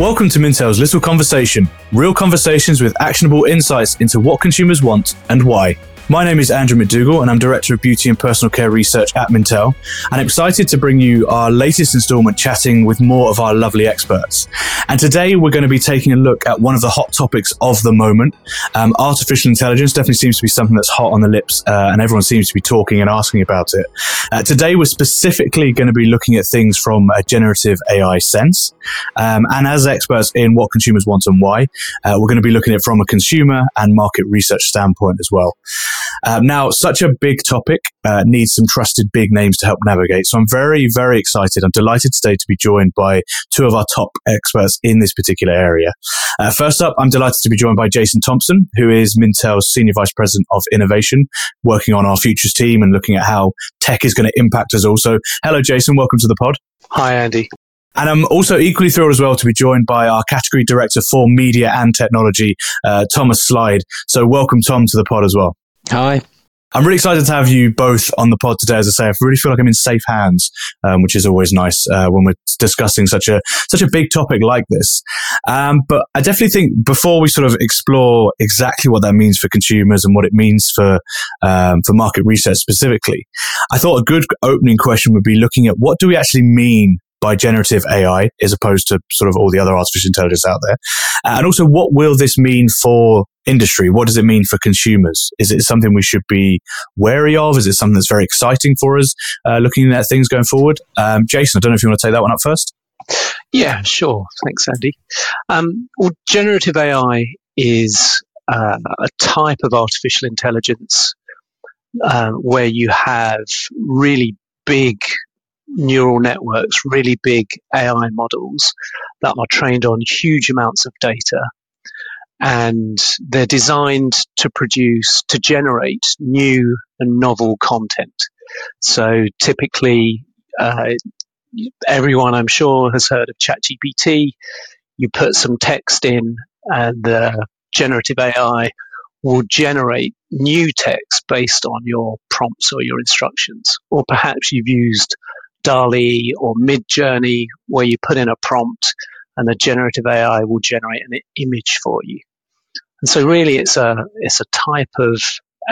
Welcome to Mintel's Little Conversation, real conversations with actionable insights into what consumers want and why. My name is Andrew McDougall, and I'm Director of Beauty and Personal Care Research at Mintel, and I'm excited to bring you our latest instalment chatting with more of our lovely experts. And today we're going to be taking a look at one of the hot topics of the moment. Artificial intelligence definitely seems to be something that's hot on the lips, and everyone seems to be talking and asking about it. Today we're specifically going to be looking at things from a generative AI sense, and as experts in what consumers want and why, we're going to be looking at it from a consumer and market research standpoint as well. Now, such a big topic needs some trusted big names to help navigate. So I'm very, very excited. I'm delighted today to be joined by two of our top experts in this particular area. First up, I'm delighted to be joined by Jason Thompson, who is Mintel's Senior Vice President of Innovation, working on our futures team and looking at how tech is going to impact us all. So hello, Jason. Welcome to the pod. Hi, Andy. And I'm also equally thrilled as well to be joined by our Category Director for Media and Technology, Thomas Slide. So welcome, Tom, to the pod as well. Hi. I'm really excited to have you both on the pod today. As I say, I really feel like I'm in safe hands, which is always nice when we're discussing such a big topic like this. But I definitely think before we sort of explore exactly what that means for consumers and what it means for market research specifically, I thought a good opening question would be looking at what do we actually mean by generative AI as opposed to sort of all the other artificial intelligence out there? And also, what will this mean for industry? What does it mean for consumers? Is it something we should be wary of? Is it something that's very exciting for us looking at things going forward? Jason, I don't know if you want to take that one up first. Yeah, sure. Thanks, Andy. Well, generative AI is a type of artificial intelligence where you have really big neural networks, really big AI models that are trained on huge amounts of data, and they're designed to generate new and novel content. So typically, everyone I'm sure has heard of ChatGPT. You put some text in and the generative AI will generate new text based on your prompts or your instructions. Or perhaps you've used DALL-E or Midjourney, where you put in a prompt and the generative AI will generate an image for you. And so really it's a type of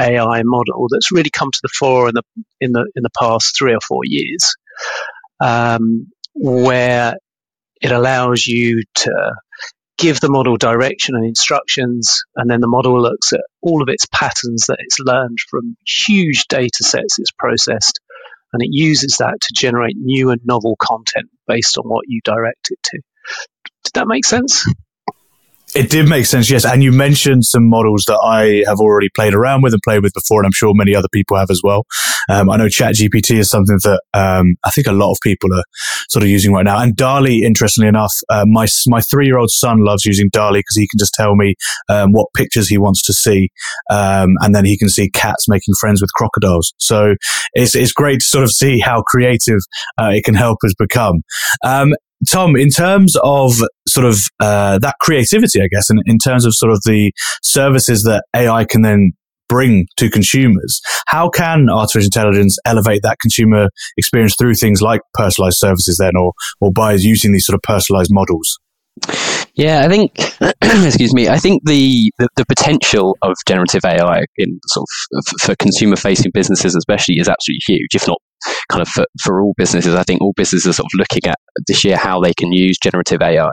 AI model that's really come to the fore in the past 3 or 4 years, where it allows you to give the model direction and instructions, and then the model looks at all of its patterns that it's learned from huge data sets it's processed, and it uses that to generate new and novel content based on what you direct it to. Did that make sense? It did make sense, yes. And you mentioned some models that I have already played around with and played with before, and I'm sure many other people have as well. I know ChatGPT is something that I think a lot of people are sort of using right now. And DALL-E, interestingly enough, my 3-year-old son loves using DALL-E because he can just tell me what pictures he wants to see, and then he can see cats making friends with crocodiles. So it's great to sort of see how creative it can help us become. Tom, in terms of sort of that creativity, I guess, and in terms of sort of the services that AI can then bring to consumers, how can artificial intelligence elevate that consumer experience through things like personalized services then, or by using these sort of personalized models? Yeah, I think, I think the potential of generative AI in sort of for consumer-facing businesses especially is absolutely huge, if not kind of for all businesses. I think all businesses are sort of looking at this year how they can use generative AI.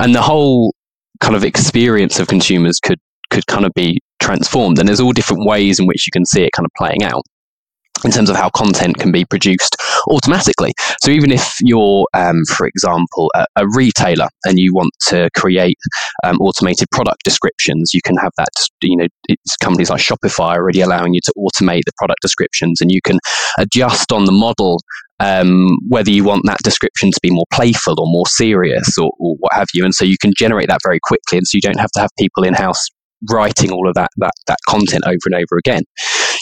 And the whole kind of experience of consumers could kind of be transformed. And there's all different ways in which you can see it kind of playing out in terms of how content can be produced automatically. So even if you're, for example, a retailer and you want to create automated product descriptions, you can have that, it's companies like Shopify already allowing you to automate the product descriptions, and you can adjust on the model whether you want that description to be more playful or more serious or what have you. And so you can generate that very quickly. And so you don't have to have people in-house writing all of that content over and over again.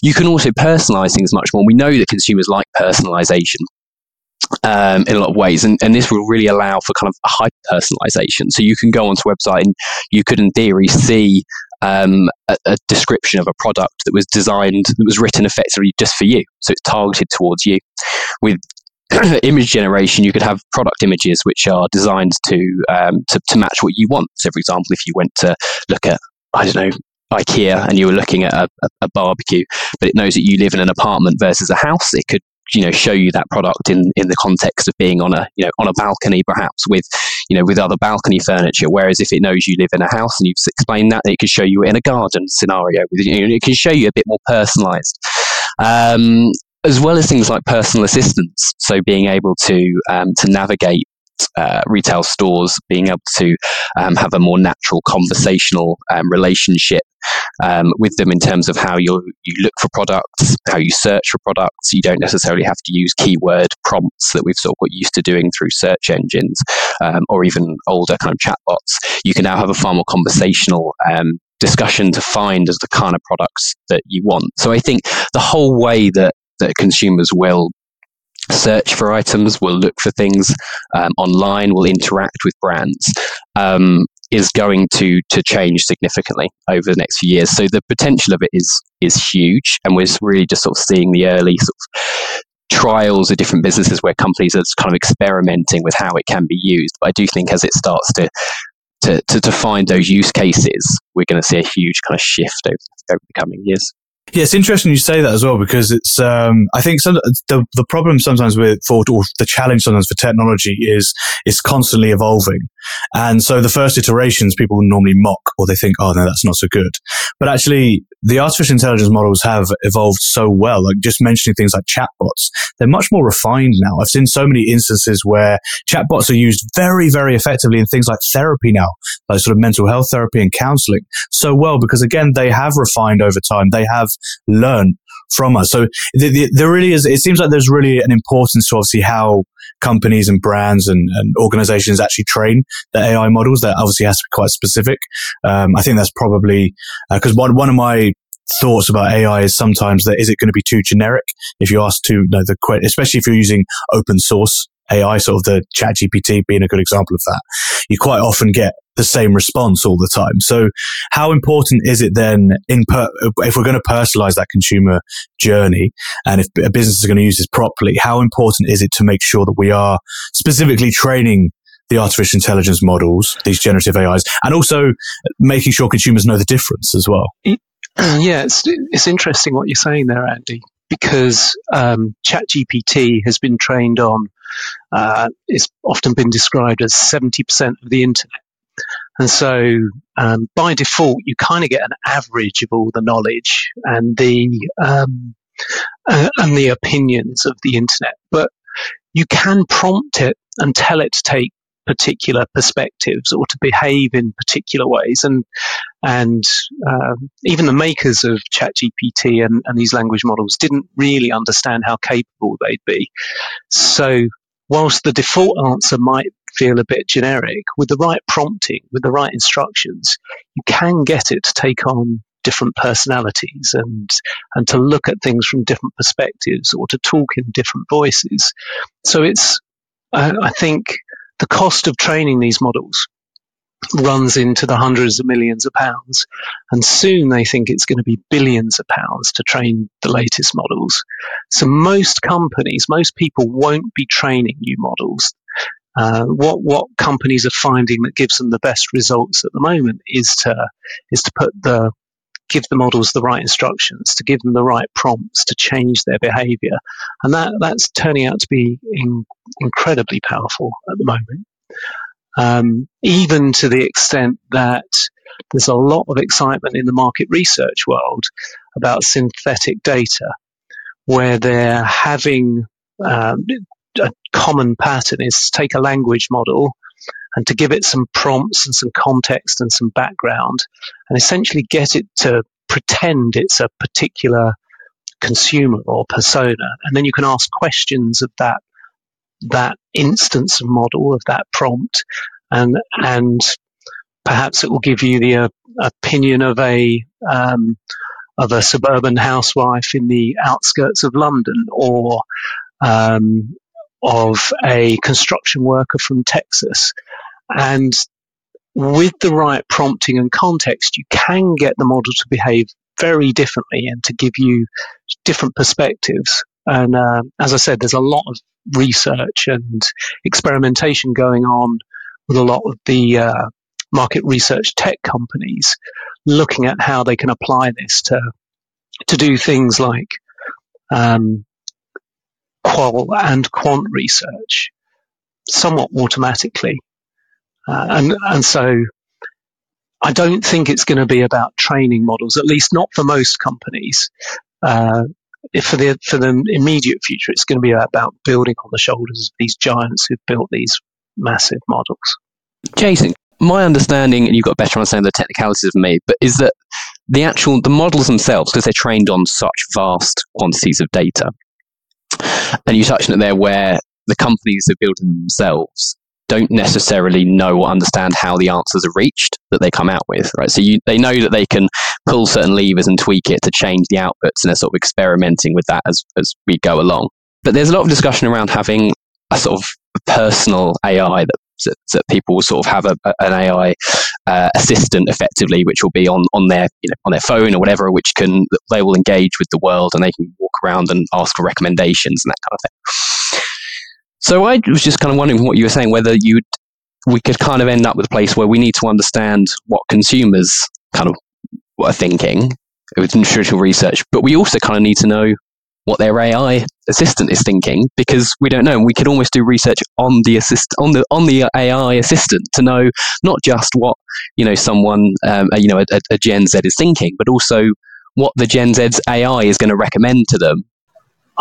You can also personalize things much more. We know that consumers like personalization in a lot of ways, and this will really allow for kind of hyper personalization. So you can go onto a website and you could, in theory, see a description of a product that was written effectively just for you. So it's targeted towards you with image generation, you could have product images which are designed to match what you want. So, for example, if you went to look at, I don't know, Ikea, and you were looking at a barbecue, but it knows that you live in an apartment versus a house, it could, you know, show you that product in the context of being on a, you know, on a balcony, perhaps with other balcony furniture. Whereas if it knows you live in a house and you've explained that, it could show you in a garden scenario. It can show you a bit more personalised, as well as things like personal assistance. So being able to navigate retail stores, being able to have a more natural conversational relationship with them in terms of how you look for products, how you search for products. You don't necessarily have to use keyword prompts that we've sort of got used to doing through search engines or even older kind of chatbots. You can now have a far more conversational discussion to find as the kind of products that you want. So I think the whole way that consumers will search for items, will look for things online, will interact with brands, is going to change significantly over the next few years. So the potential of it is huge, and we're really just sort of seeing the early sort of trials of different businesses where companies are kind of experimenting with how it can be used. But I do think as it starts to find those use cases, we're going to see a huge kind of shift over the coming years. Yeah, it's interesting you say that as well, because it's I think the problem sometimes or the challenge sometimes for technology is it's constantly evolving. And so the first iterations people normally mock, or they think, oh no, that's not so good. But actually the artificial intelligence models have evolved so well, like just mentioning things like chatbots, they're much more refined now. I've seen so many instances where chatbots are used very, very effectively in things like therapy now, like sort of mental health therapy and counseling so well, because again, they have refined over time. They have learn from us. So there really is, it seems like there's really an importance to obviously how companies and brands and organizations actually train the AI models. That obviously has to be quite specific. I think that's probably, because one of my thoughts about AI is sometimes that is it going to be too generic? If you ask especially if you're using open source AI, sort of the ChatGPT being a good example of that, you quite often get the same response all the time. So how important is it then if we're going to personalize that consumer journey, and if a business is going to use this properly, how important is it to make sure that we are specifically training the artificial intelligence models, these generative AIs, and also making sure consumers know the difference as well? Yeah, it's interesting what you're saying there, Andy, because ChatGPT has been trained on, it's often been described as 70% of the internet. And so, by default, you kind of get an average of all the knowledge and the opinions of the internet. But you can prompt it and tell it to take particular perspectives or to behave in particular ways. And even the makers of ChatGPT and these language models didn't really understand how capable they'd be. So, whilst the default answer might feel a bit generic, with the right prompting, with the right instructions, you can get it to take on different personalities and to look at things from different perspectives or to talk in different voices. So it's, I think, the cost of training these models runs into the hundreds of millions of pounds, and soon they think it's going to be billions of pounds to train the latest models. So most companies, most people won't be training new models. What companies are finding that gives them the best results at the moment is to give the models the right instructions, to give them the right prompts, to change their behavior, and that's turning out to be incredibly powerful at the moment. Even to the extent that there's a lot of excitement in the market research world about synthetic data, where they're having a common pattern is to take a language model and to give it some prompts and some context and some background, and essentially get it to pretend it's a particular consumer or persona, and then you can ask questions of that instance of model, of that prompt, and perhaps it will give you the opinion of a suburban housewife in the outskirts of London, or of a construction worker from Texas. And with the right prompting and context, you can get the model to behave very differently and to give you different perspectives. And as I said, there's a lot of research and experimentation going on with a lot of the market research tech companies, looking at how they can apply this to do things like qual and quant research somewhat automatically. And so I don't think it's going to be about training models, at least not for most companies. For the immediate future, it's going to be about building on the shoulders of these giants who've built these massive models. Jason, my understanding, and you've got a better understanding of the technicalities than me, but is that the models themselves, because they're trained on such vast quantities of data, and you touched on it there where the companies that are building them themselves don't necessarily know or understand how the answers are reached that they come out with, right? So they know that they can pull certain levers and tweak it to change the outputs, and they're sort of experimenting with that as we go along. But there's a lot of discussion around having a sort of personal AI that people will sort of have an AI assistant effectively, which will be on their phone or whatever, which they will engage with the world and they can walk around and ask for recommendations and that kind of thing. So I was just kind of wondering from what you were saying, whether we could kind of end up with a place where we need to understand what consumers kind of are thinking with nutritional research, but we also kind of need to know what their AI assistant is thinking, because we don't know. And we could almost do research on the assist on the AI assistant to know not just what someone a Gen Z is thinking, but also what the Gen Z's AI is going to recommend to them.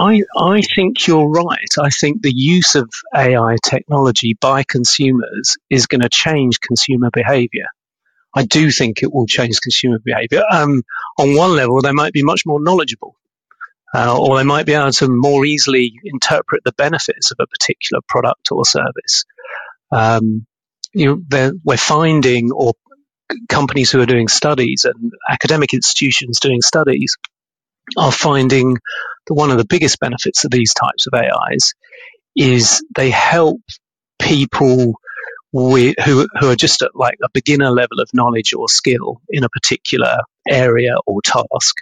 I think you're right. I think the use of AI technology by consumers is going to change consumer behavior. I do think it will change consumer behavior. On one level, they might be much more knowledgeable, or they might be able to more easily interpret the benefits of a particular product or service. We're finding, or companies who are doing studies and academic institutions doing studies are finding that one of the biggest benefits of these types of AIs is they help people who are just at like a beginner level of knowledge or skill in a particular area or task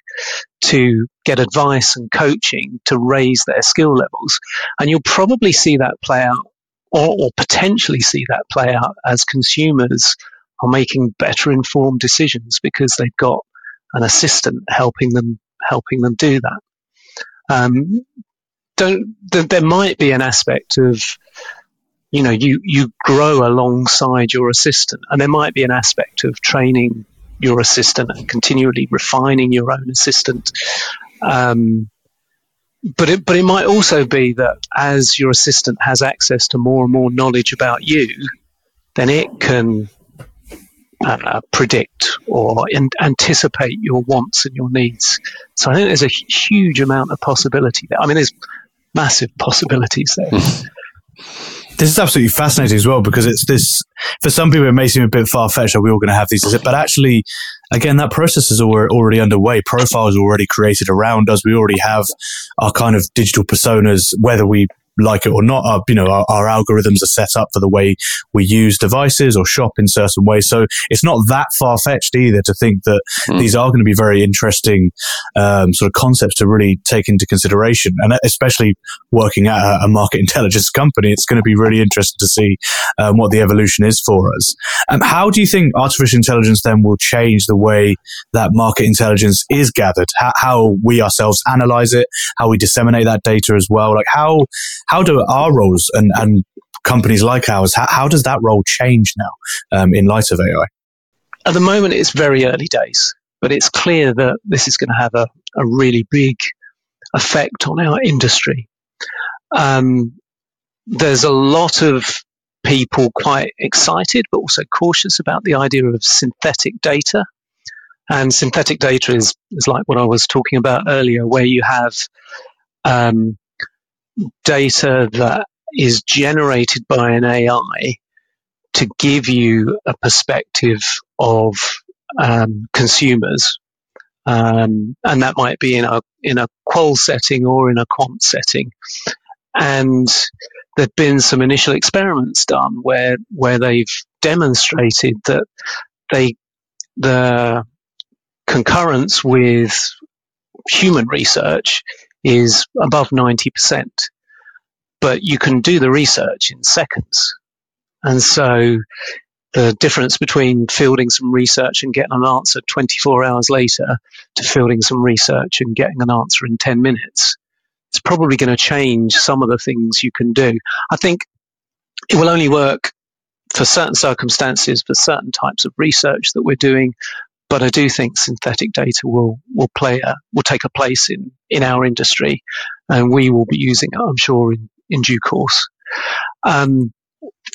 to get advice and coaching to raise their skill levels. And you'll probably see that play out or potentially see that play out as consumers are making better informed decisions because they've got an assistant helping them do that. There might be an aspect of, you grow alongside your assistant, and there might be an aspect of training your assistant and continually refining your own assistant. But it might also be that as your assistant has access to more and more knowledge about you, then it can predict or anticipate your wants and your needs. So I think there's a huge amount of possibility there. I mean, there's massive possibilities there. This is absolutely fascinating as well, because it's this, for some people it may seem a bit far-fetched, are we all going to have these? But actually, again, that process is already underway. Profiles are already created around us. We already have our kind of digital personas, whether we like it or not. Our algorithms are set up for the way we use devices or shop in certain ways. So it's not that far-fetched either to think that these are going to be very interesting sort of concepts to really take into consideration. And especially working at a market intelligence company, it's going to be really interesting to see what the evolution is for us. How do you think artificial intelligence then will change the way that market intelligence is gathered? How we ourselves analyze it, how we disseminate that data as well? Like how do our roles and companies like ours, how does that role change now in light of AI? At the moment, it's very early days, but it's clear that this is going to have a really big effect on our industry. There's a lot of people quite excited, but also cautious about the idea of synthetic data. And synthetic data is like what I was talking about earlier, where you have data that is generated by an AI to give you a perspective of consumers, and that might be in a qual setting or in a quant setting. And there've been some initial experiments done where they've demonstrated that the concurrence with human research is above 90%. but you can do the research in seconds. And so the difference between fielding some research and getting an answer 24 hours later to fielding some research and getting an answer in 10 minutes, it's probably going to change some of the things you can do. I think it will only work for certain circumstances, for certain types of research that we're doing. But I do think synthetic data will take a place in our industry, and we will be using it, I'm sure, in due course.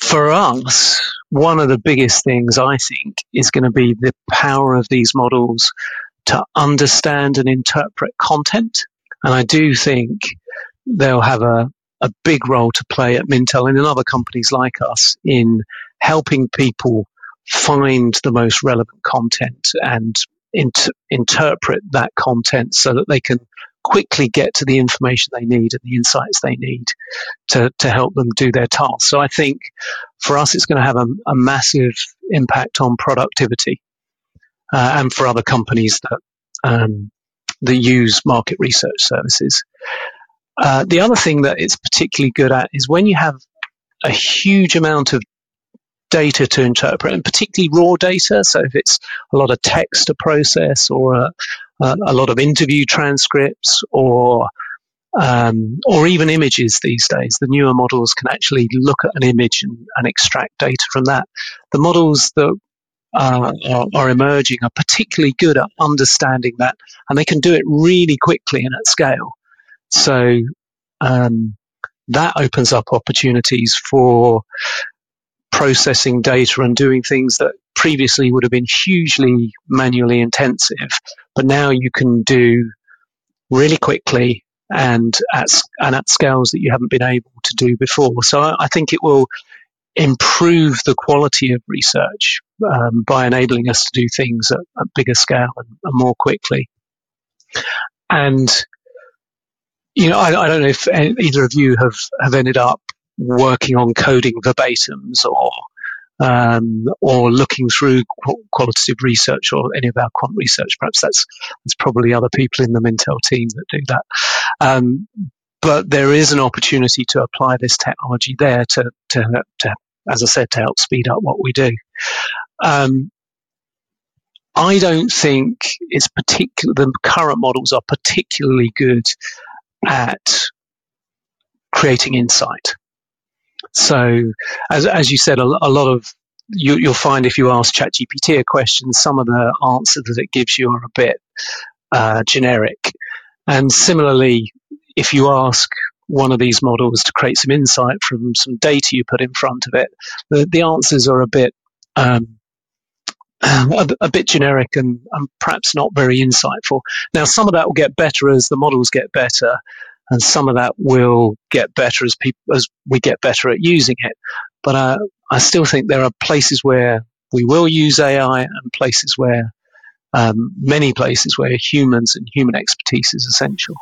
For us, one of the biggest things, I think, is going to be the power of these models to understand and interpret content. And I do think they'll have a big role to play at Mintel and in other companies like us in helping people find the most relevant content and interpret that content so that they can quickly get to the information they need and the insights they need to help them do their task. So I think for us, it's going to have a massive impact on productivity and for other companies that use market research services. The other thing that it's particularly good at is when you have a huge amount of data to interpret, and particularly raw data. So if it's a lot of text to process or a lot of interview transcripts or even images these days, the newer models can actually look at an image and extract data from that. The models that are emerging are particularly good at understanding that, and they can do it really quickly and at scale. So that opens up opportunities for processing data and doing things that previously would have been hugely manually intensive, but now you can do really quickly and at scales that you haven't been able to do before. So I think it will improve the quality of research by enabling us to do things at bigger scale and more quickly. And you know, I don't know if either of you have ended up working on coding verbatims or looking through qualitative research or any of our quant research. Perhaps there's probably other people in the Mintel team that do that. But there is an opportunity to apply this technology there to, as I said, to help speed up what we do. I don't think the current models are particularly good at creating insight. So, as you said, a lot of you'll find if you ask ChatGPT a question, some of the answers that it gives you are a bit generic. And similarly, if you ask one of these models to create some insight from some data you put in front of it, the answers are a bit generic and perhaps not very insightful. Now, some of that will get better as the models get better. And some of that will get better as we get better at using it. But I still think there are places where we will use AI and many places where humans and human expertise is essential.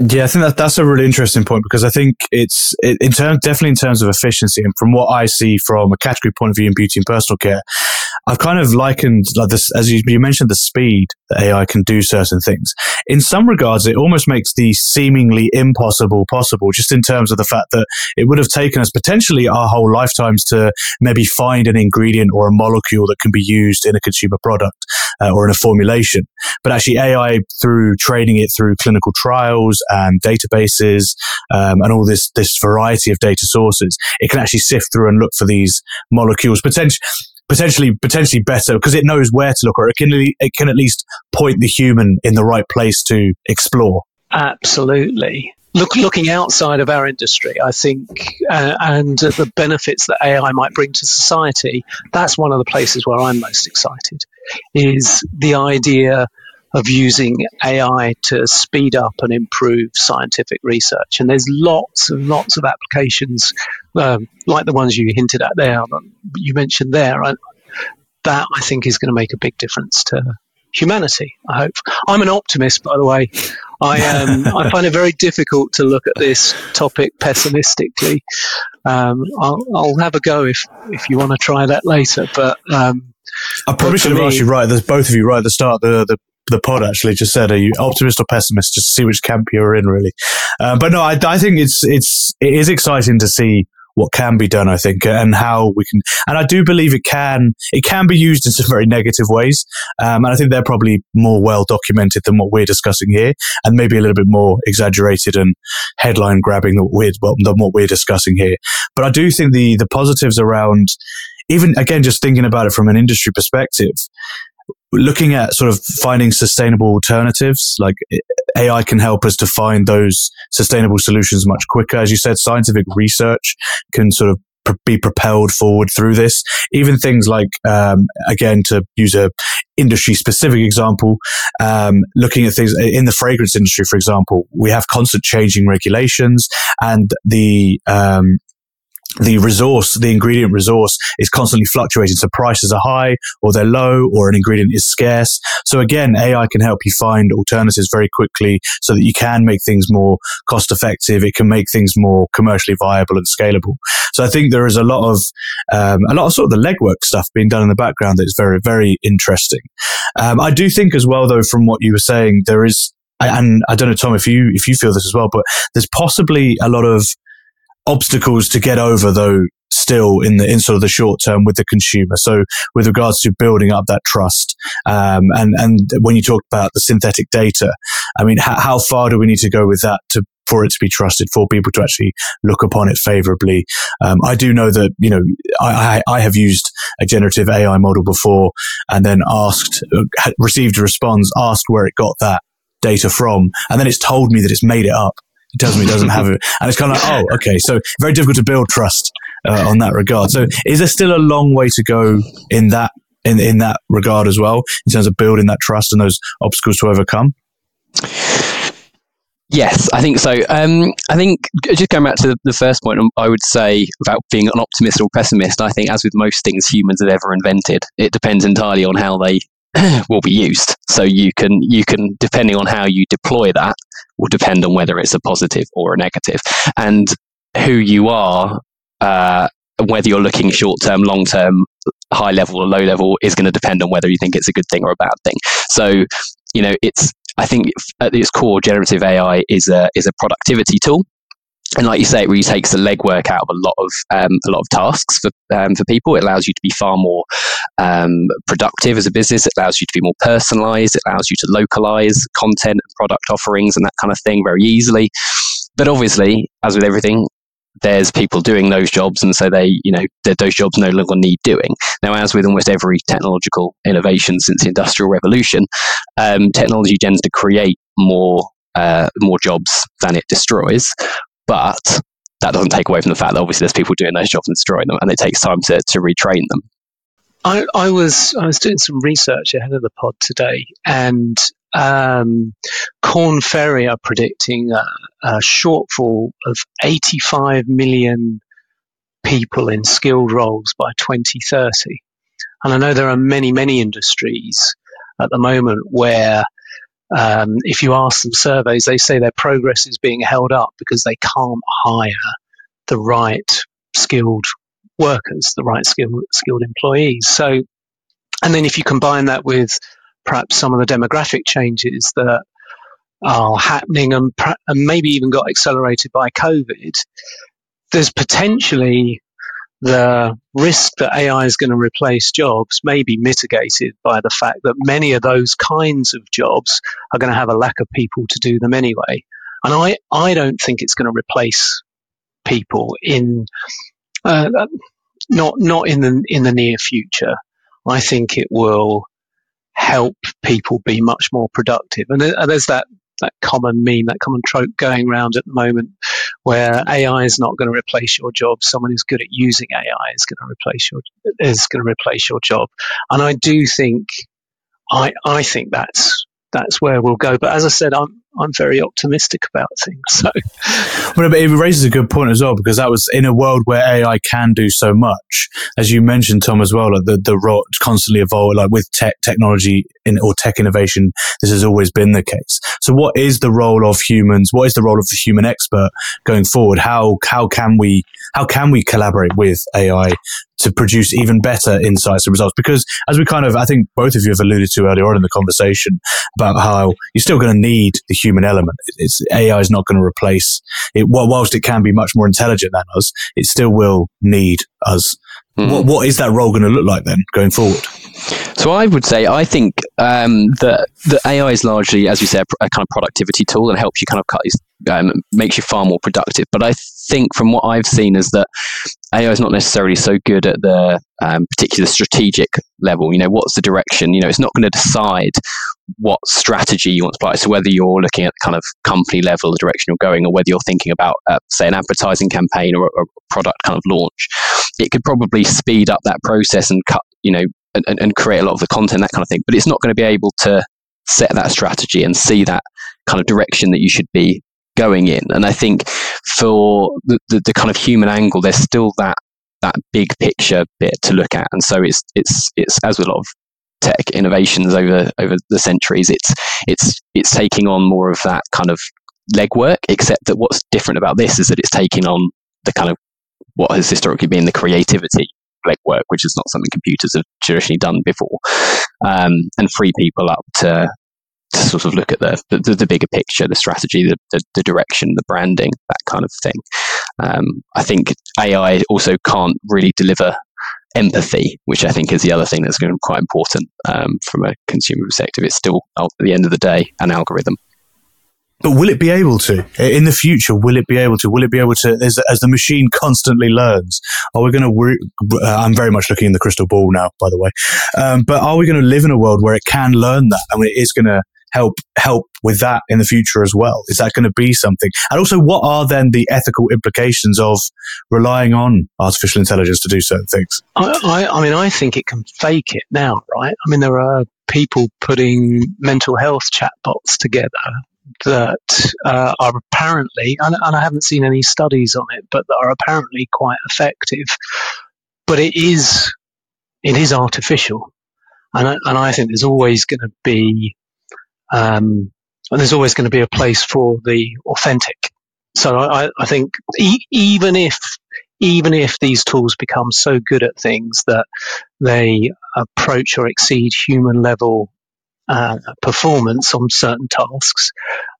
Yeah, I think that's a really interesting point, because I think it's definitely in terms of efficiency, and from what I see from a category point of view in beauty and personal care, I've kind of likened like this, as you mentioned, the speed that AI can do certain things. In some regards, it almost makes the seemingly impossible possible, just in terms of the fact that it would have taken us potentially our whole lifetimes to maybe find an ingredient or a molecule that can be used in a consumer product or in a formulation. But actually AI, through training it through clinical trials and databases and all this variety of data sources, it can actually sift through and look for these molecules potentially better, because it knows where to look, or it can at least point the human in the right place to explore. Absolutely. Looking outside of our industry, I think, and the benefits that AI might bring to society, that's one of the places where I'm most excited, is the idea of using AI to speed up and improve scientific research. And there's lots and lots of applications like the ones you hinted at there, you mentioned there. That I think is going to make a big difference to humanity, I hope. I'm an optimist, by the way. I find it very difficult to look at this topic pessimistically. I'll have a go if you want to try that later. But I probably should have asked you right at both of you right at the start, the the pod actually just said, are you optimist or pessimist? Just to see which camp you're in, really. But no, I think it is exciting to see what can be done, I think, and how we can, and I do believe it can be used in some very negative ways. And I think they're probably more well documented than what we're discussing here, and maybe a little bit more exaggerated and headline grabbing than what we're discussing here. But I do think the positives around, even again, just thinking about it from an industry perspective, looking at sort of finding sustainable alternatives, like AI can help us to find those sustainable solutions much quicker. As you said, scientific research can sort of be propelled forward through this. Even things like, again, to use a industry specific example, looking at things in the fragrance industry, for example, we have constant changing regulations, and the ingredient resource is constantly fluctuating. So prices are high or they're low, or an ingredient is scarce. So again, AI can help you find alternatives very quickly so that you can make things more cost effective. It can make things more commercially viable and scalable. So I think there is a lot of sort of the legwork stuff being done in the background that is very, very interesting. I do think as well, though, from what you were saying, there is, and I don't know, Tom, if you feel this as well, but there's possibly a lot of obstacles to get over, though, still in sort of the short term with the consumer. So with regards to building up that trust, and when you talk about the synthetic data, I mean, how far do we need to go with that for it to be trusted, for people to actually look upon it favorably? I do know that, you know, I have used a generative AI model before and then received a response, asked where it got that data from, and then it's told me that it's made it up. It tells me it doesn't have it. And it's kind of like, oh, okay. So very difficult to build trust on that regard. So is there still a long way to go in that, in that regard as well, in terms of building that trust and those obstacles to overcome? Yes, I think so. I think just going back to the first point, I would say about being an optimist or pessimist, I think as with most things humans have ever invented, it depends entirely on how they will be used. So you can, depending on how you deploy that, will depend on whether it's a positive or a negative. And who you are, whether you're looking short-term, long-term, high level or low level, is going to depend on whether you think it's a good thing or a bad thing. So, you know, I think at its core, generative AI is a productivity tool. And like you say, it really takes the legwork out of a lot of tasks for people. It allows you to be far more productive as a business. It allows you to be more personalised. It allows you to localise content and product offerings and that kind of thing very easily. But obviously, as with everything, there's people doing those jobs, and so those jobs no longer need doing. Now, as with almost every technological innovation since the Industrial Revolution, technology tends to create more jobs than it destroys. But that doesn't take away from the fact that obviously there's people doing those jobs and destroying them, and it takes time to retrain them. I was doing some research ahead of the pod today, and Korn Ferry are predicting a shortfall of 85 million people in skilled roles by 2030. And I know there are many, many industries at the moment where if you ask them surveys, they say their progress is being held up because they can't hire the right skilled workers, the right skilled employees. So, and then if you combine that with perhaps some of the demographic changes that are happening and maybe even got accelerated by COVID, there's potentially the risk that AI is going to replace jobs may be mitigated by the fact that many of those kinds of jobs are going to have a lack of people to do them anyway. And I don't think it's going to replace people in not in the near future. I think it will help people be much more productive. And there's that common meme, that common trope going around at the moment, where AI is not going to replace your job. Someone who's good at using AI is going to replace your job. And I do think that's where we'll go. But as I said, I'm I'm very optimistic about things. So, well, but it raises a good point as well, because that was in a world where AI can do so much, as you mentioned, Tom, as well. Like the rot constantly evolve, like with technology or tech innovation, this has always been the case. So, what is the role of humans? What is the role of the human expert going forward? How can we collaborate with AI to produce even better insights and results? Because as we I think both of you have alluded to earlier on in the conversation about how you're still going to need the human element. AI is not going to replace it. Whilst it can be much more intelligent than us, it still will need us. Mm-hmm. What is that role going to look like then going forward? So I would say, I think that AI is largely, as you say, a kind of productivity tool and helps you kind of makes you far more productive. But I think from what I've seen is that AI is not necessarily so good at the particular strategic level. You know, what's the direction? You know, it's not going to decide what strategy you want to apply. So whether you're looking at the kind of company level, the direction you're going, or whether you're thinking about, say, an advertising campaign or a product kind of launch, it could probably speed up that process and cut, you know, and create a lot of the content, that kind of thing. But it's not going to be able to set that strategy and see that kind of direction that you should be going in. And I think for the kind of human angle, there's still that big picture bit to look at. And so it's as with a lot of tech innovations over the centuries, it's taking on more of that kind of legwork, except that what's different about this is that it's taking on the kind of what has historically been the creativity legwork, which is not something computers have traditionally done before, and free people up to sort of look at the bigger picture, the strategy, the direction, the branding, that kind of thing. I think AI also can't really deliver empathy, which I think is the other thing that's going to be quite important from a consumer perspective. It's still, at the end of the day, an algorithm. But will it be able to? In the future, will it be able to? Will it be able to, as the machine constantly learns, are we going to, I'm very much looking in the crystal ball now, by the way, but are we going to live in a world where it can learn that? I mean, it is going to help with that in the future as well. Is that going to be something? And also, what are then the ethical implications of relying on artificial intelligence to do certain things? I mean, I think it can fake it now, right? I mean, there are people putting mental health chatbots together that are apparently, and I haven't seen any studies on it, but that are apparently quite effective. But it is artificial. And I think there's always going to be a place for the authentic. So I think even if these tools become so good at things that they approach or exceed human level performance on certain tasks,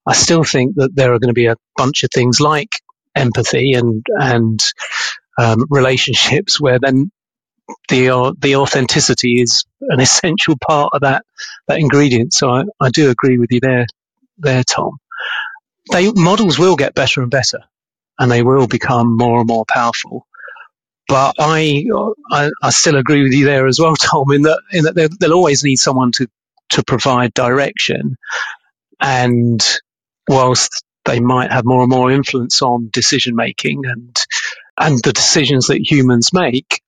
I still think that there are going to be a bunch of things like empathy and relationships where then the authenticity is an essential part of that ingredient. So I do agree with you there, Tom. Models will get better and better, and they will become more and more powerful. But I still agree with you there as well, Tom, in that they'll always need someone to provide direction. And whilst they might have more and more influence on decision making and the decisions that humans make,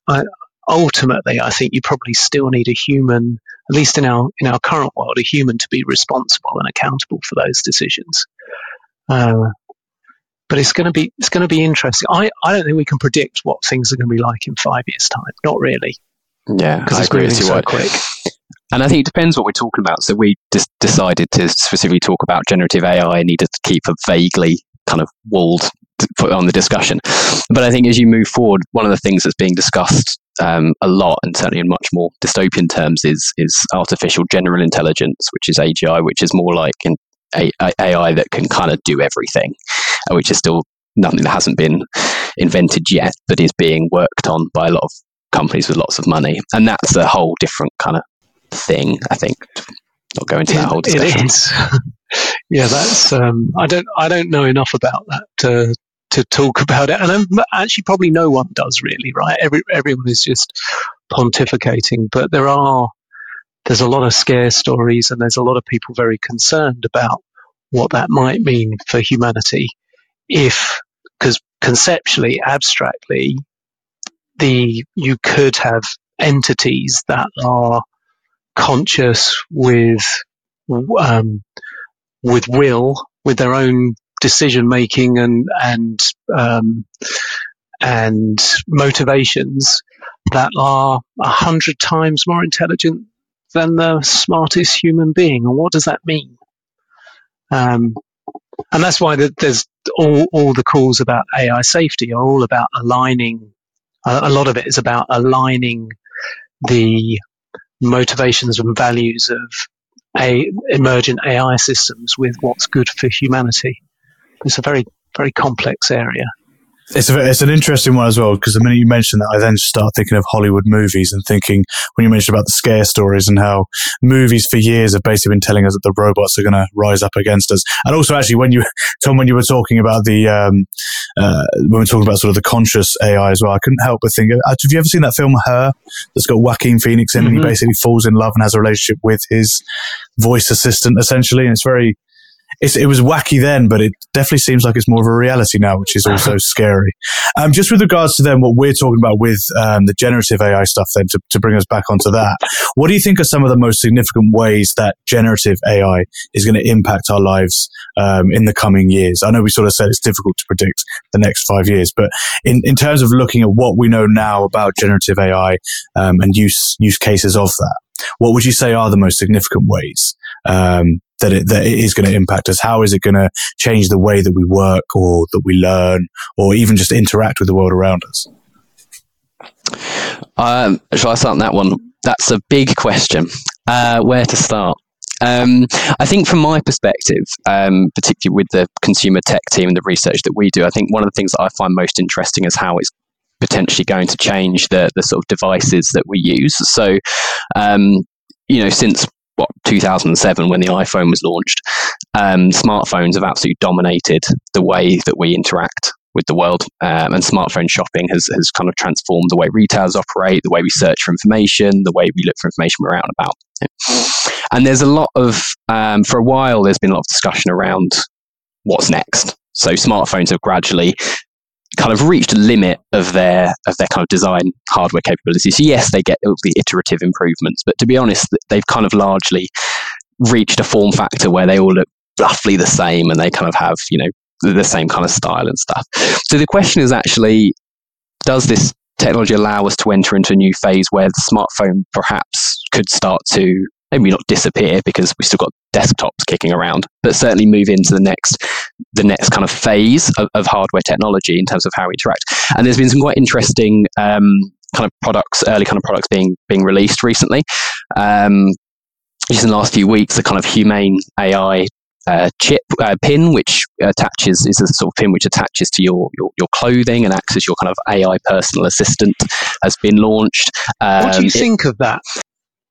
ultimately, I think you probably still need a human, at least in our current world, a human to be responsible and accountable for those decisions. But it's going to be interesting. I don't think we can predict what things are going to be like in 5 years' time. Not really. Yeah, because it's moving so quick. And I think it depends what we're talking about. So we just decided to specifically talk about generative AI and needed to keep a vaguely kind of walled put on the discussion. But I think as you move forward, one of the things that's being discussed a lot, and certainly in much more dystopian terms, is artificial general intelligence, which is AGI, which is more like an AI that can kind of do everything, which is still nothing that hasn't been invented yet, but is being worked on by a lot of companies with lots of money. And that's a whole different kind of thing, I think. Not going to that whole discussion. It is. Yeah, that's. I don't know enough about that to talk about it, and actually probably no one does really, right? Everyone is just pontificating, but there's a lot of scare stories, and there's a lot of people very concerned about what that might mean for humanity, because conceptually, abstractly, you could have entities that are conscious with will with their own decision making and motivations that are 100 times more intelligent than the smartest human being. And what does that mean? And that's why there's all the calls about AI safety are all about aligning. A lot of it is about aligning the motivations and values of emergent AI systems with what's good for humanity. It's a very, very complex area. It's an interesting one as well, because the minute you mention that, I then start thinking of Hollywood movies and thinking, when you mentioned about the scare stories and how movies for years have basically been telling us that the robots are going to rise up against us. And also, actually, when you, Tom, when you were talking about the, when we were talking about sort of the conscious AI as well, I couldn't help but think, have you ever seen that film, Her, that's got Joaquin Phoenix in, mm-hmm. and he basically falls in love and has a relationship with his voice assistant, essentially, and it's very... It was wacky then, but it definitely seems like it's more of a reality now, which is also scary. Just with regards to then what we're talking about with the generative AI stuff then, to bring us back onto that, what do you think are some of the most significant ways that generative AI is going to impact our lives in the coming years? I know we sort of said it's difficult to predict the next 5 years, but in terms of looking at what we know now about generative AI and use cases of that, what would you say are the most significant ways that it is going to impact us? How is it going to change the way that we work or that we learn or even just interact with the world around us? Shall I start that one? That's a big question. Where to start? I think from my perspective, particularly with the consumer tech team and the research that we do, I think one of the things that I find most interesting is how it's potentially going to change the sort of devices that we use. So, since 2007, when the iPhone was launched, smartphones have absolutely dominated the way that we interact with the world. And smartphone shopping has kind of transformed the way retailers operate, the way we search for information, the way we look for information we're out and about. And there's a lot of, for a while, there's been a lot of discussion around what's next. So smartphones have gradually kind of reached a limit of their kind of design hardware capabilities. So yes, they get all the iterative improvements, but to be honest, they've kind of largely reached a form factor where they all look roughly the same and they kind of have, the same kind of style and stuff. So the question is actually, does this technology allow us to enter into a new phase where the smartphone perhaps could start to maybe not disappear because we've still got desktops kicking around, but certainly move into the next kind of phase of hardware technology in terms of how we interact. And there's been some quite interesting early products being released recently. Just in the last few weeks, the kind of humane AI chip pin, which is a sort of pin which attaches to your clothing and acts as your kind of AI personal assistant, has been launched. What do you think of that?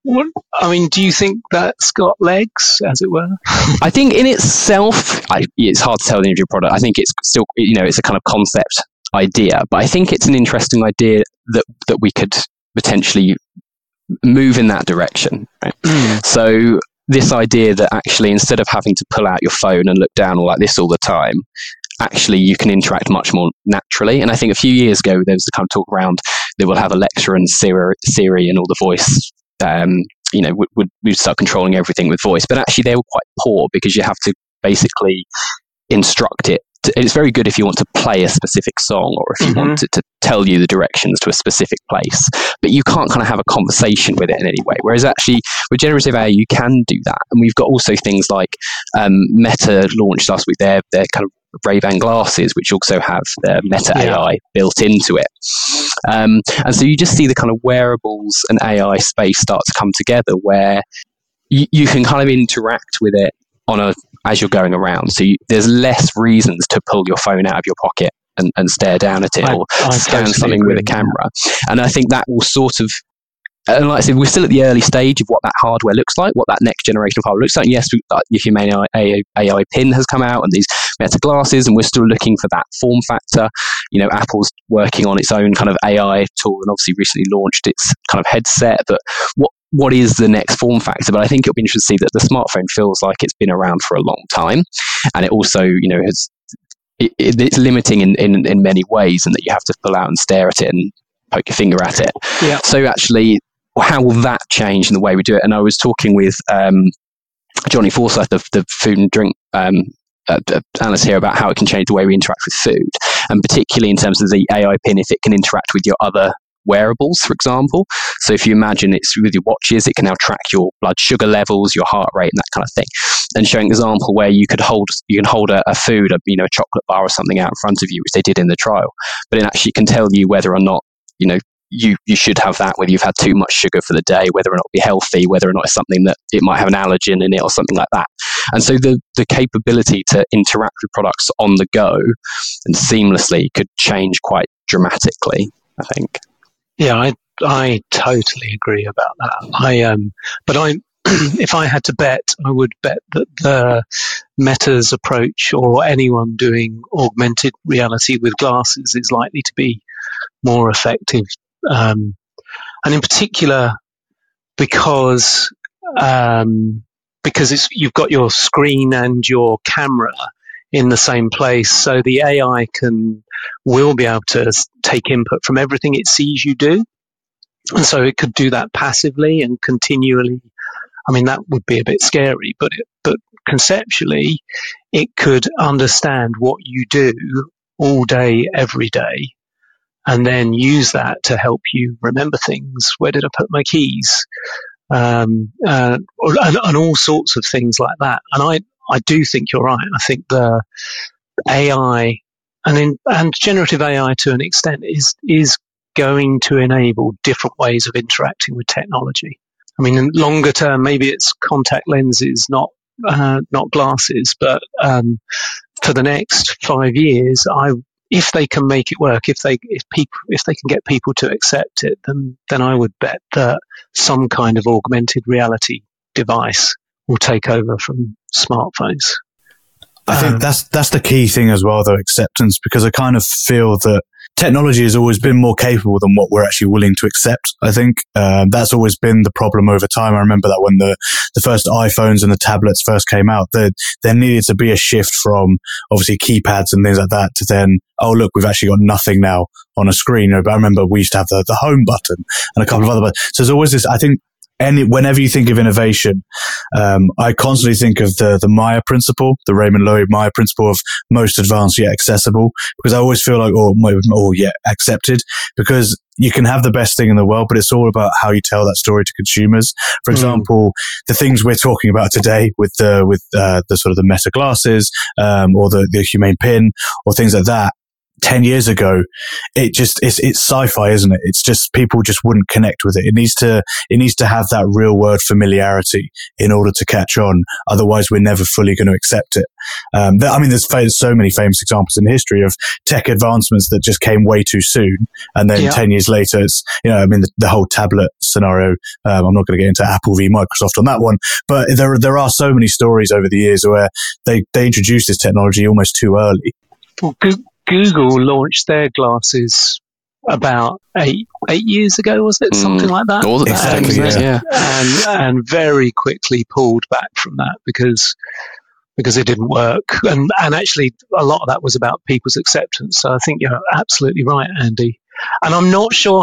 Do you think that's got legs, as it were? I think in itself, it's hard to tell the individual product. I think it's still, it's a kind of concept idea, but I think it's an interesting idea that we could potentially move in that direction. Right? So this idea that actually instead of having to pull out your phone and look down all like this all the time, actually you can interact much more naturally. And I think a few years ago, there was the kind of talk around that we'll have Alexa and Siri and all the voice we start controlling everything with voice, but actually they were quite poor because you have to basically instruct it. It's very good if you want to play a specific song or if you want it to tell you the directions to a specific place, but you can't kind of have a conversation with it in any way. Whereas actually with generative AI, you can do that. And we've got also things like Meta launched last week their kind of Ray-Ban glasses, which also have the Meta AI built into it. And so you just see the kind of wearables and AI space start to come together where you can kind of interact with it as you're going around. So there's less reasons to pull your phone out of your pocket and stare down at it or scan something with a camera. And I think that will sort of, and like I said, we're still at the early stage of what that hardware looks like, what that next generation of hardware looks like. And yes, the humane AI pin has come out and these Meta glasses, and we're still looking for that form factor. Apple's working on its own kind of AI tool and obviously recently launched its kind of headset. But what is the next form factor? But I think it'll be interesting to see that the smartphone feels like it's been around for a long time. And it also, it's limiting in many ways and that you have to pull out and stare at it and poke your finger at it. Yeah. So actually, how will that change in the way we do it? And I was talking with Johnny Forsyth, the food and drink analysts here about how it can change the way we interact with food, and particularly in terms of the AI pin, if it can interact with your other wearables, for example. So if you imagine it's with your watches, it can now track your blood sugar levels, your heart rate, and that kind of thing. And showing an example where you can hold a food, a chocolate bar or something out in front of you, which they did in the trial, but it actually can tell you whether or not you should have that, whether you've had too much sugar for the day, whether or not it'll be healthy, whether or not it's something that it might have an allergen in it or something like that. And so the capability to interact with products on the go and seamlessly could change quite dramatically, I think. Yeah, I totally agree about that. But if I had to bet, I would bet that the Meta's approach, or anyone doing augmented reality with glasses, is likely to be more effective. And in particular, because you've got your screen and your camera in the same place, so the AI will be able to take input from everything it sees you do, and so it could do that passively and continually. I mean, that would be a bit scary, but conceptually, it could understand what you do all day, every day, and then use that to help you remember things. Where did I put my keys? And all sorts of things like that. And I do think you're right. I think the AI and generative AI to an extent is going to enable different ways of interacting with technology. I mean, in longer term, maybe it's contact lenses, not glasses. But for the next 5 years, if they can make it work, if they can get people to accept it, then I would bet that some kind of augmented reality device will take over from smartphones. I think that's the key thing as well, though, acceptance, because I kind of feel that technology has always been more capable than what we're actually willing to accept. I think that's always been the problem over time. I remember that when the first iPhones and the tablets first came out, there needed to be a shift from obviously keypads and things like that to then, oh, look, we've actually got nothing now on a screen. But I remember we used to have the home button and a couple of other buttons. So there's always this, I think, whenever you think of innovation, I constantly think of the Maya principle, the Raymond Loewy Maya principle of most advanced yet accessible, because I always feel like, yet accepted, because you can have the best thing in the world, but it's all about how you tell that story to consumers. For example, the things we're talking about today with the sort of the Meta glasses, or the Humane Pin or things like that. 10 years ago, it's sci-fi, isn't it? It's just people just wouldn't connect with it. It needs to have that real world familiarity in order to catch on. Otherwise, we're never fully going to accept it. There's so many famous examples in history of tech advancements that just came way too soon, and then 10 years later, it's the whole tablet scenario. I'm not going to get into Apple v Microsoft on that one, but there are so many stories over the years where they introduced this technology almost too early. Well, Google launched their glasses about eight years ago, was it? Something like that. Exactly, yeah. And very quickly pulled back from that because it didn't work. And actually, a lot of that was about people's acceptance. So I think you're absolutely right, Andy. And I'm not sure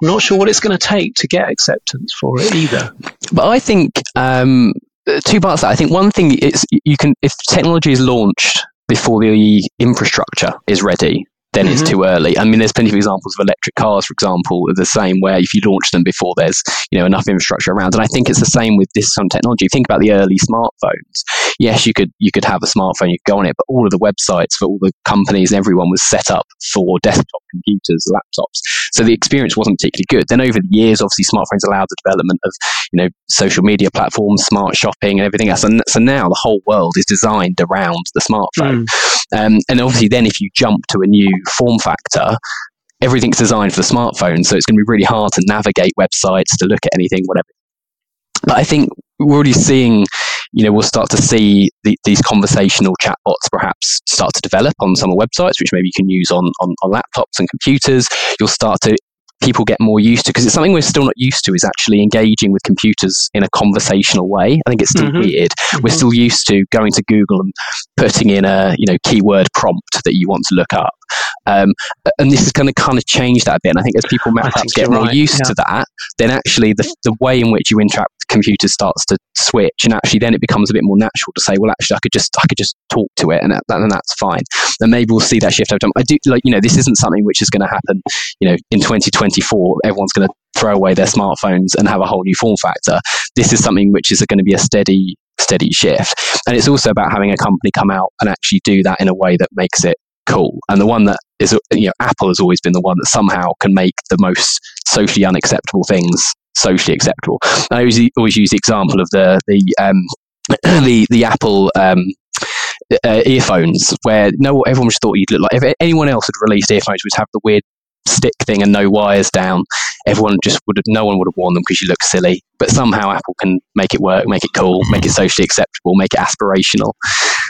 what it's going to take to get acceptance for it either. But I think two parts of that. I think one thing is if technology is launched before the infrastructure is ready, then it's too early. I mean, there's plenty of examples of electric cars, for example, the same, where if you launch them before there's enough infrastructure around. And I think it's the same with this kind of technology. Think about the early smartphones. Yes, you could have a smartphone, you could go on it, but all of the websites for all the companies and everyone was set up for desktop computers, laptops. So the experience wasn't particularly good. Then over the years, obviously, smartphones allowed the development of social media platforms, smart shopping, and everything else. And so now the whole world is designed around the smartphone. And obviously, then if you jump to a new form factor, everything's designed for the smartphone. So it's going to be really hard to navigate websites, to look at anything, whatever. But I think we're already seeing, we'll start to see these conversational chatbots perhaps start to develop on some of the websites, which maybe you can use on laptops and computers. You'll start to people get more used to, because it's something we're still not used to, is actually engaging with computers in a conversational way. I think it's still weird. We're still used to going to Google and putting in a keyword prompt that you want to look up, And this is going to kind of change that a bit. And I think as people perhaps get more used to that, then actually the way in which you interact with computers starts to switch. And actually then it becomes a bit more natural to say, well, actually I could just talk to it and that's fine. And maybe we'll see that shift over time. I do, like, you know, this isn't something which is going to happen, you know, in 2024, everyone's going to throw away their smartphones and have a whole new form factor. This is something which is going to be a steady shift. And it's also about having a company come out and actually do that in a way that makes it cool. And the one that is, you know, Apple has always been the one that somehow can make the most socially unacceptable things socially acceptable. I always use the example of the Apple earphones, where everyone just thought you'd look like, if anyone else had released earphones which have the weird stick thing and no wires down, no one would have worn them because you look silly. But somehow Apple can make it work, make it cool, make it socially acceptable, make it aspirational.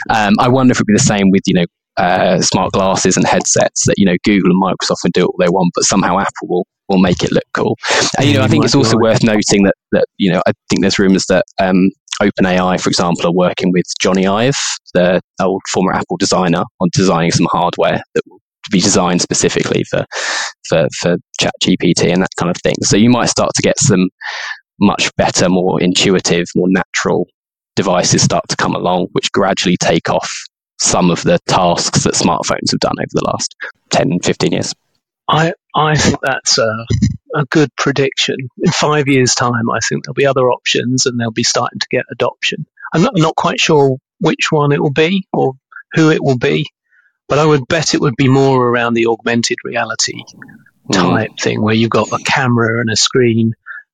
I wonder if it'd be the same with, you know, smart glasses and headsets that, you know, Google and Microsoft can do all they want, but somehow Apple will make it look cool. And, you know, I think it's also worth noting that, you know, I think there's rumours that OpenAI, for example, are working with Johnny Ive, the old former Apple designer, on designing some hardware that will be designed specifically for ChatGPT and that kind of thing. So you might start to get some much better, more intuitive, more natural devices start to come along, which gradually take off some of the tasks that smartphones have done over the last 10, 15 years. I think that's a good prediction. In 5 years' time, I think there'll be other options and they'll be starting to get adoption. I'm not quite sure which one it will be or who it will be, but I would bet it would be more around the augmented reality type thing, where you've got a camera and a screen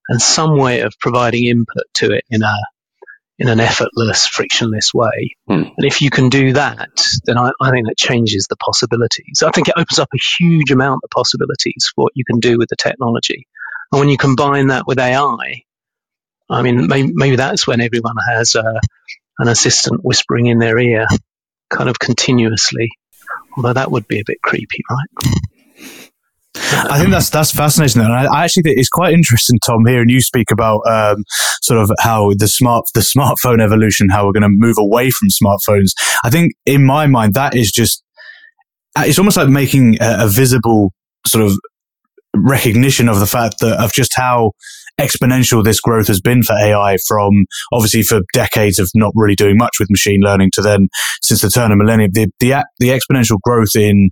and some way of providing input to it in an effortless, frictionless way. And if you can do that, then I think that changes the possibilities. I think it opens up a huge amount of possibilities for what you can do with the technology. And when you combine that with AI, I mean, maybe that's when everyone has an assistant whispering in their ear kind of continuously, although that would be a bit creepy, right? I think that's fascinating, and I actually think it's quite interesting, Tom, hearing you speak about sort of how the smartphone evolution, how we're going to move away from smartphones. I think in my mind that is just, it's almost like making a visible sort of recognition of the fact that of just how exponential this growth has been for AI, from obviously for decades of not really doing much with machine learning to then since the turn of millennium, the exponential growth in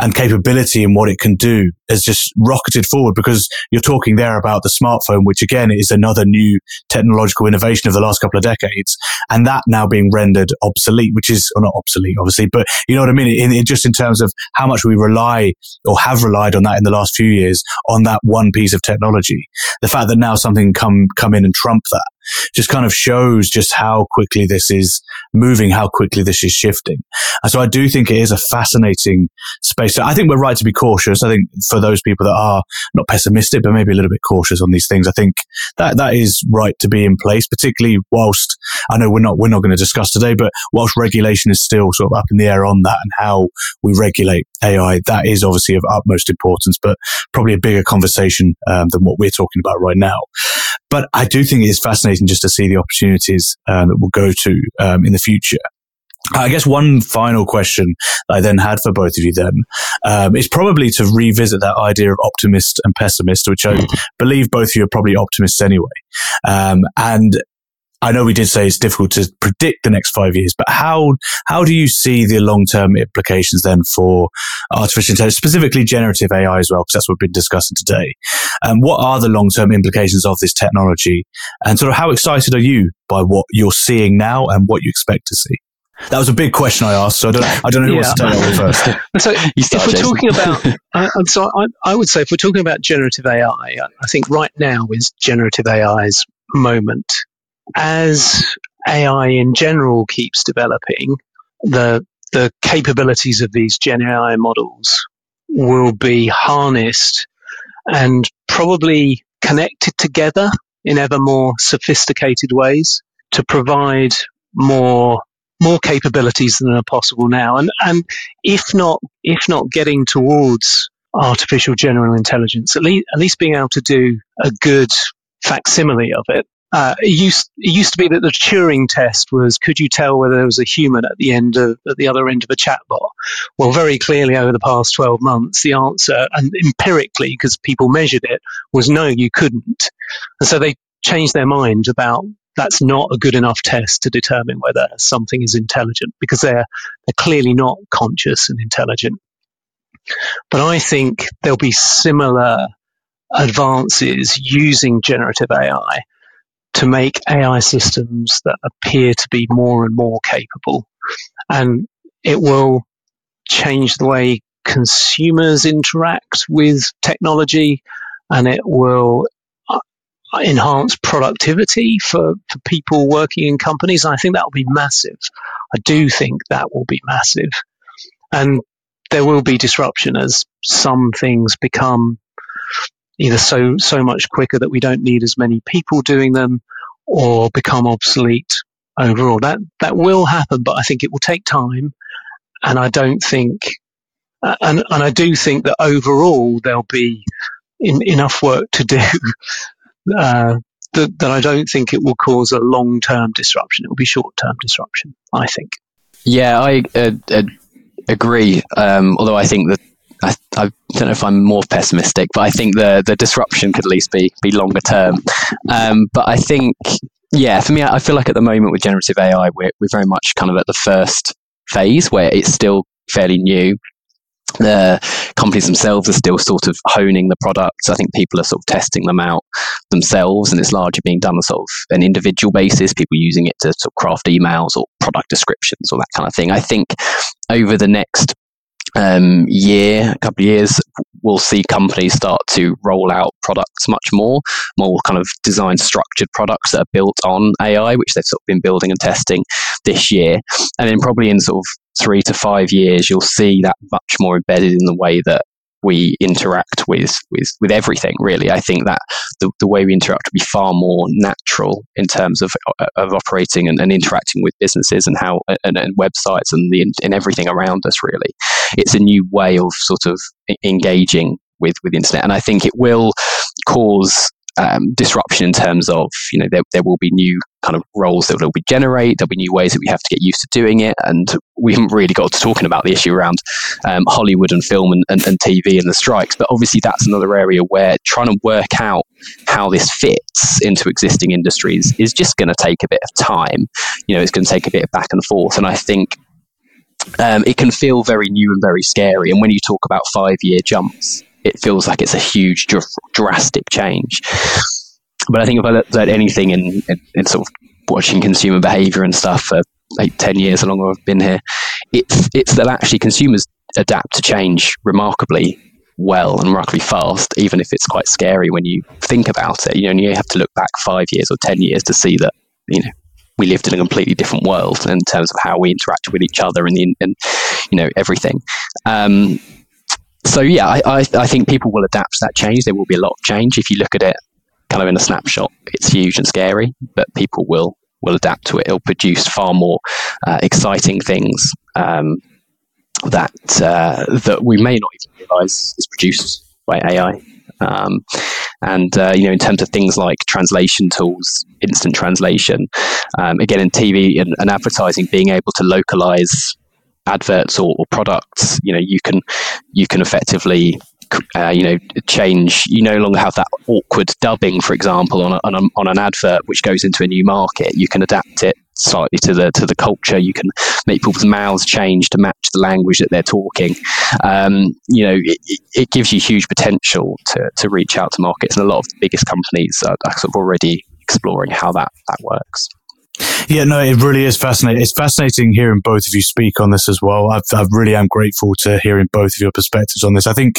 and capability and what it can do has just rocketed forward. Because you're talking there about the smartphone, which again is another new technological innovation of the last couple of decades, and that now being rendered obsolete, which is, or not obsolete obviously, but you know what I mean, just in terms of how much we rely or have relied on that in the last few years, on that one piece of technology. The fact that now something come in and trump that just kind of shows just how quickly this is moving, how quickly this is shifting. And so I do think it is a fascinating space. So I think we're right to be cautious. I think for those people that are not pessimistic, but maybe a little bit cautious on these things, I think that is right to be in place, particularly whilst, I know we're not going to discuss today, but whilst regulation is still sort of up in the air on that and how we regulate AI, that is obviously of utmost importance, but probably a bigger conversation than what we're talking about right now. But I do think it is fascinating just to see the opportunities that we'll go to in the future. I guess one final question I then had for both of you then is probably to revisit that idea of optimist and pessimist, which I believe both of you are probably optimists anyway. And I know we did say it's difficult to predict the next 5 years, but how do you see the long-term implications then for artificial intelligence, specifically generative AI as well, because that's what we've been discussing today. What are the long-term implications of this technology? And sort of how excited are you by what you're seeing now and what you expect to see? That was a big question I asked, so I don't know who wants to take that first. So if we're talking about, I would say if we're talking about generative AI, I think right now is generative AI's moment. As AI in general keeps developing, the capabilities of these Gen AI models will be harnessed and probably connected together in ever more sophisticated ways to provide more capabilities than are possible now. And if not getting towards artificial general intelligence, at least being able to do a good facsimile of it. It used to be that the Turing test was, could you tell whether there was a human at the other end of a chatbot? Well, very clearly over the past 12 months, the answer, and empirically, because people measured it, was no, you couldn't. And so they changed their mind about that's not a good enough test to determine whether something is intelligent, because they're clearly not conscious and intelligent. But I think there'll be similar advances using generative AI to make AI systems that appear to be more and more capable. And it will change the way consumers interact with technology, and it will enhance productivity for people working in companies. And I think that will be massive. I do think that will be massive. And there will be disruption as some things become either so much quicker that we don't need as many people doing them, or become obsolete overall. That will happen, but I think it will take time. And I don't think, and I do think that overall there'll be enough work to do that I don't think it will cause a long-term disruption. It will be short-term disruption, I think. Yeah, I agree. Although I think that I don't know if I'm more pessimistic, but I think the disruption could at least be longer term. But I think, yeah, for me, I feel like at the moment with generative AI, we're very much kind of at the first phase where it's still fairly new. The companies themselves are still sort of honing the products. I think people are sort of testing them out themselves, and it's largely being done on sort of an individual basis, people using it to sort of craft emails or product descriptions or that kind of thing. I think over the next year, a couple of years, we'll see companies start to roll out products much more kind of design structured products that are built on AI, which they've sort of been building and testing this year. And then probably in sort of 3 to 5 years, you'll see that much more embedded in the way that we interact with everything, really. I think that the way we interact will be far more natural in terms of operating and interacting with businesses and how and websites and everything around us, really. It's a new way of sort of engaging with the internet. And I think it will cause disruption in terms of, you know, there will be new kind of roles that will be generated. There'll be new ways that we have to get used to doing it. And we haven't really got to talking about the issue around Hollywood and film and TV and the strikes. But obviously that's another area where trying to work out how this fits into existing industries is just going to take a bit of time. You know, it's going to take a bit of back and forth. And I think it can feel very new and very scary. And when you talk about 5-year jumps, it feels like it's a huge, drastic change. But I think if I looked at anything in sort of watching consumer behaviour and stuff for 8-10 years, how long I've been here, it's that actually consumers adapt to change remarkably well and remarkably fast, even if it's quite scary when you think about it. You know, and you have to look back 5 years or 10 years to see that, you know, we lived in a completely different world in terms of how we interact with each other and you know, everything. So yeah, I think people will adapt to that change. There will be a lot of change. If you look at it kind of in a snapshot, it's huge and scary, but people will adapt to it. It'll produce far more exciting things that we may not even realise is produced by AI. You know, in terms of things like translation tools, instant translation, again, in TV and advertising, being able to localise adverts or products, you know, you can effectively, you know, change. You no longer have that awkward dubbing, for example, on an advert which goes into a new market. You can adapt it slightly to the culture. You can make people's mouths change to match the language that they're talking. You know, it gives you huge potential to reach out to markets, and a lot of the biggest companies are sort of already exploring how that works. Yeah, no, it really is fascinating. It's fascinating hearing both of you speak on this as well. I really am grateful to hearing both of your perspectives on this. I think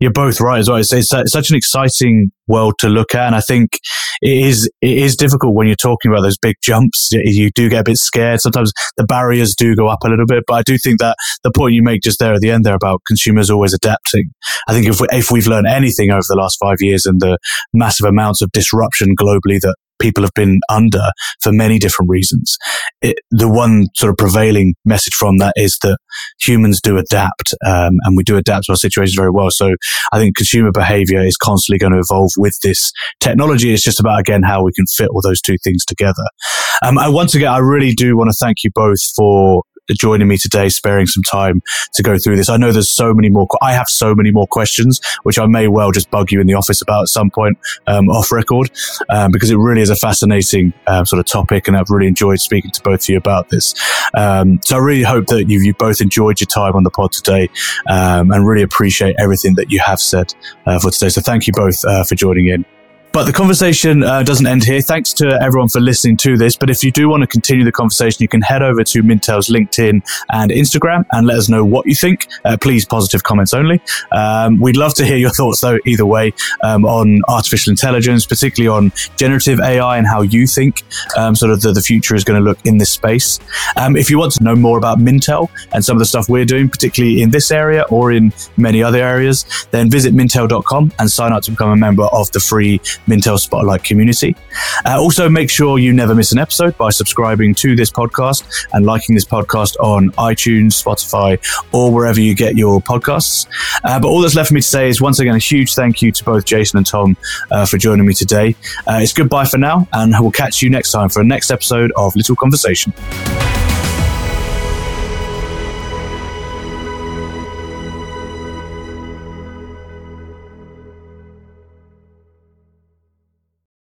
you're both right as well. It's such an exciting world to look at, and I think it is difficult when you're talking about those big jumps. You do get a bit scared. Sometimes the barriers do go up a little bit, but I do think that the point you make just there at the end there about consumers always adapting. I think if we've learned anything over the last 5 years and the massive amounts of disruption globally that people have been under for many different reasons. The one sort of prevailing message from that is that humans do adapt, and we do adapt to our situations very well. So I think consumer behavior is constantly going to evolve with this technology. It's just about, again, how we can fit all those two things together. Once again, I really do want to thank you both for joining me today, sparing some time to go through this. I know there's so many more. I have so many more questions, which I may well just bug you in the office about at some point off record, because it really is a fascinating sort of topic, and I've really enjoyed speaking to both of you about this. So I really hope that you both enjoyed your time on the pod today, and really appreciate everything that you have said for today. So thank you both for joining in. But the conversation doesn't end here. Thanks to everyone for listening to this. But if you do want to continue the conversation, you can head over to Mintel's LinkedIn and Instagram and let us know what you think. Please, positive comments only. We'd love to hear your thoughts, though, either way, on artificial intelligence, particularly on generative AI, and how you think sort of the future is going to look in this space. If you want to know more about Mintel and some of the stuff we're doing, particularly in this area or in many other areas, then visit mintel.com and sign up to become a member of the free Mintel Spotlight community. Also, make sure you never miss an episode by subscribing to this podcast and liking this podcast on iTunes, Spotify, or wherever you get your podcasts. But all that's left for me to say is, once again, a huge thank you to both Jason and Tom for joining me today. It's goodbye for now, and we'll catch you next time for the next episode of Little Conversation.